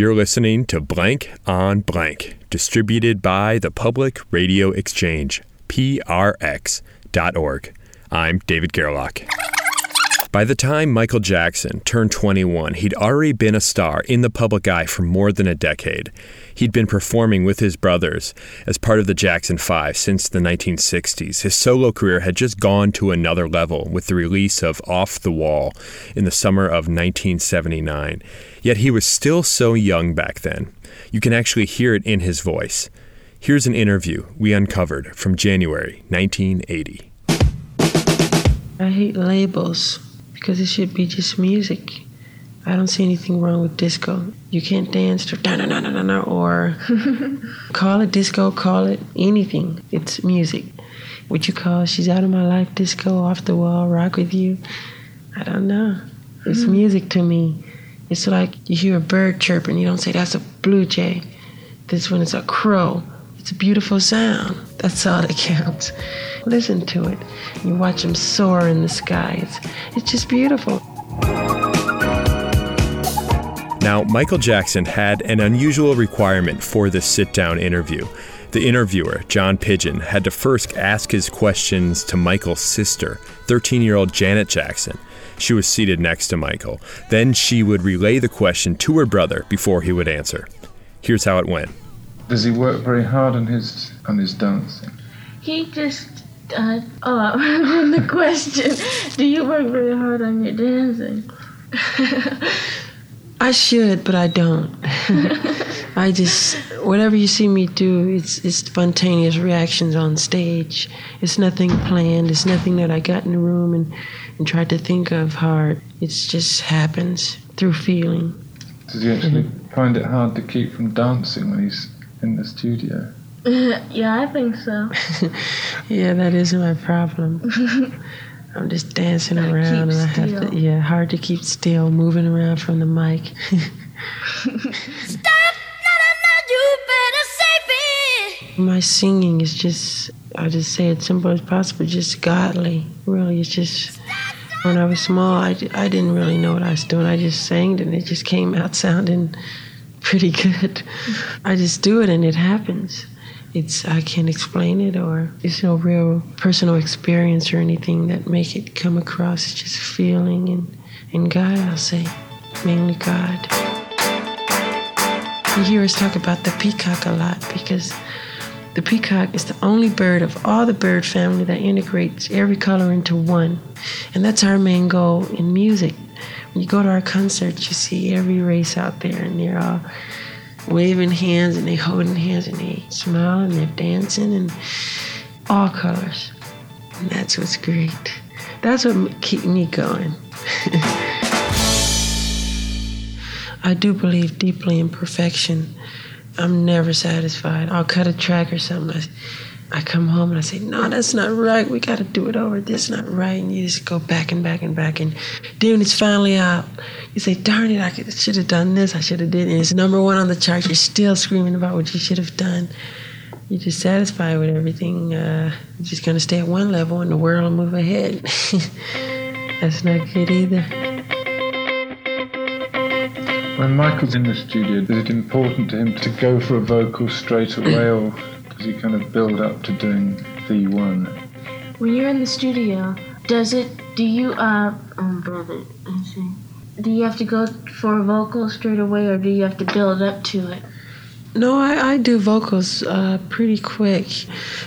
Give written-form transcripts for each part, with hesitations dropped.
You're listening to Blank on Blank, distributed by the Public Radio Exchange, PRX.org. I'm David Gerlach. By the time Michael Jackson turned 21, he'd already been a star in the public eye for more than a decade. He'd been performing with his brothers as part of the Jackson 5 since the 1960s. His solo career had just gone to another level with the release of Off the Wall in the summer of 1979. Yet he was still so young back then. You can actually hear it in his voice. Here's an interview we uncovered from January 1980. I hate labels, because it should be just music. I don't see anything wrong with disco. You can't dance to da-na-na-na-na or call it disco, call it anything. It's music. What you call She's Out of My Life disco, Off the Wall, Rock With You, I don't know. It's music to me. It's like you hear a bird chirping. You don't say, that's a blue jay. This one is a crow. It's a beautiful sound. That's all that counts. Listen to it. You watch them soar in the sky. It's just beautiful. Now, Michael Jackson had an unusual requirement for this sit-down interview. The interviewer, John Pidgeon, had to first ask his questions to Michael's sister, 13-year-old Janet Jackson. She was seated next to Michael. Then she would relay the question to her brother before he would answer. Here's how it went. Does he work very hard on his dancing? He just on the question, do you work very hard on your dancing? I should, but I don't. I just, whatever you see me do, it's spontaneous reactions on stage. It's nothing planned. It's nothing that I got in the room and tried to think of hard. It just happens through feeling. Does he actually find it hard to keep from dancing when he's in the studio? Yeah, I think so. Yeah, that is my problem. I'm just dancing around, and I have to, hard to keep still, moving around from the mic. Stop! No, you better save it! My singing is just, I just say it simple as possible, just godly. Really, it's just, when I was small, I didn't really know what I was doing. I just sang, and it just came out sounding pretty good. I just do it, and it happens. I can't explain it, or it's no real personal experience or anything that make it come across. It's just feeling and God, I'll say, mainly God. You hear us talk about the peacock a lot because the peacock is the only bird of all the bird family that integrates every color into one. And that's our main goal in music. When you go to our concerts, you see every race out there, and they're all waving hands, and they holding hands, and they smile, and they're dancing, and all colors. And that's what's great. That's what keeps me going. I do believe deeply in perfection. I'm never satisfied. I'll cut a track or something. I come home and I say, no, that's not right. We got to do it over. This is not right. And you just go back and back and back. And then when it's finally out, you say, darn it, I should have done this. I should have did it. And it's #1 on the charts. You're still screaming about what you should have done. You're just satisfied with everything. You're just going to stay at one level and the world will move ahead. That's not good either. When Michael's in the studio, is it important to him to go for a vocal straight away, or does he kind of build up to doing the one? When you're in the studio, do you have to go for a vocal straight away, or do you have to build up to it? No, I do vocals pretty quick.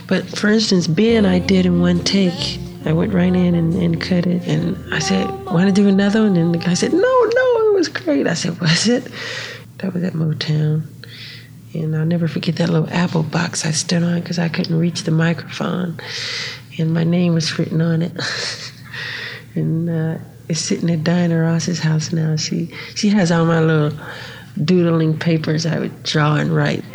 But for instance, Ben, I did in one take. I went right in and cut it. And I said, want to do another one? And the guy said, no. Was great. I said, was it? That was at Motown. And I'll never forget that little apple box I stood on because I couldn't reach the microphone. And my name was written on it. And it's sitting at Diana Ross's house now. She has all my little doodling papers I would draw and write.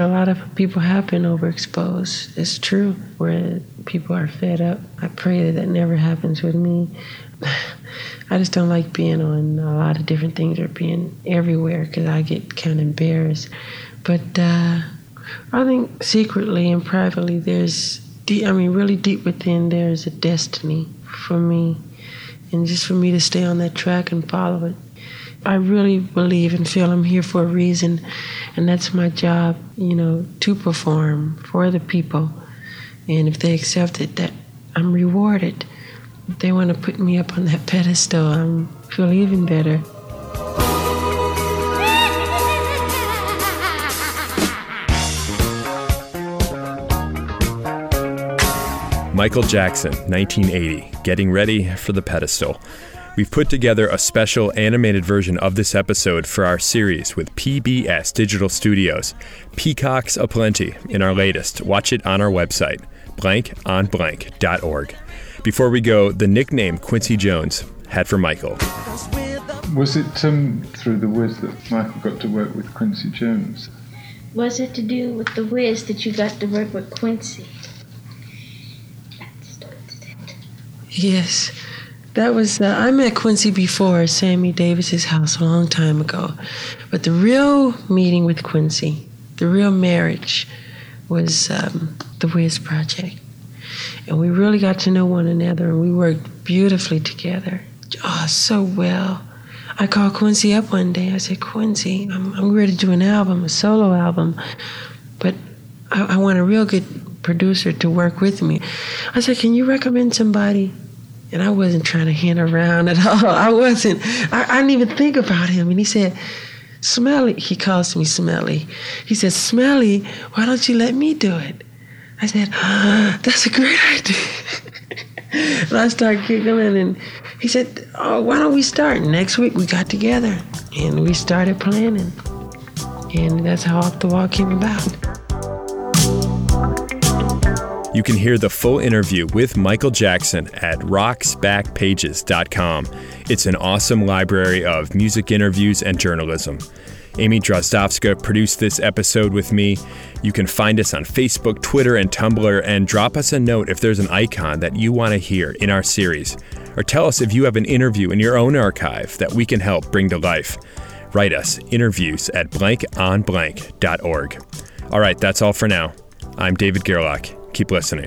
A lot of people have been overexposed. It's true, where people are fed up. I pray that never happens with me. I just don't like being on a lot of different things or being everywhere because I get kind of embarrassed. But I think secretly and privately there's, really deep within, there's a destiny for me. and just for me to stay on that track and follow it. I really believe and feel I'm here for a reason, and that's my job, you know, to perform for the people. And if they accept it, that I'm rewarded. If they want to put me up on that pedestal, I feel even better. Michael Jackson, 1980, getting ready for the pedestal. We've put together a special animated version of this episode for our series with PBS Digital Studios. Peacocks aplenty in our latest. Watch it on our website, blankonblank.org. Before we go, the nickname Quincy Jones had for Michael. Was it through the Wiz that Michael got to work with Quincy Jones? Was it to do with the Wiz that you got to work with Quincy? Yes, that was, I met Quincy before at Sammy Davis's house a long time ago. But the real meeting with Quincy, the real marriage, was the Wiz project. And we really got to know one another, and we worked beautifully together. Oh, so well. I called Quincy up one day. I said, Quincy, I'm ready to do an album, a solo album, but I want a real good producer to work with me. I said, can you recommend somebody? And I wasn't trying to hint around at all. I didn't even think about him. And he said, Smelly, he calls me Smelly. He said, Smelly, why don't you let me do it? I said, that's a great idea. And I started giggling, and he said, oh, why don't we start? Next week we got together and we started planning. And that's how Off the Wall came about. You can hear the full interview with Michael Jackson at rocksbackpages.com. It's an awesome library of music interviews and journalism. Amy Drozdowska produced this episode with me. You can find us on Facebook, Twitter, and Tumblr, and drop us a note if there's an icon that you want to hear in our series. Or tell us if you have an interview in your own archive that we can help bring to life. Write us interviews@blankonblank.org. All right, that's all for now. I'm David Gerlach. Keep listening.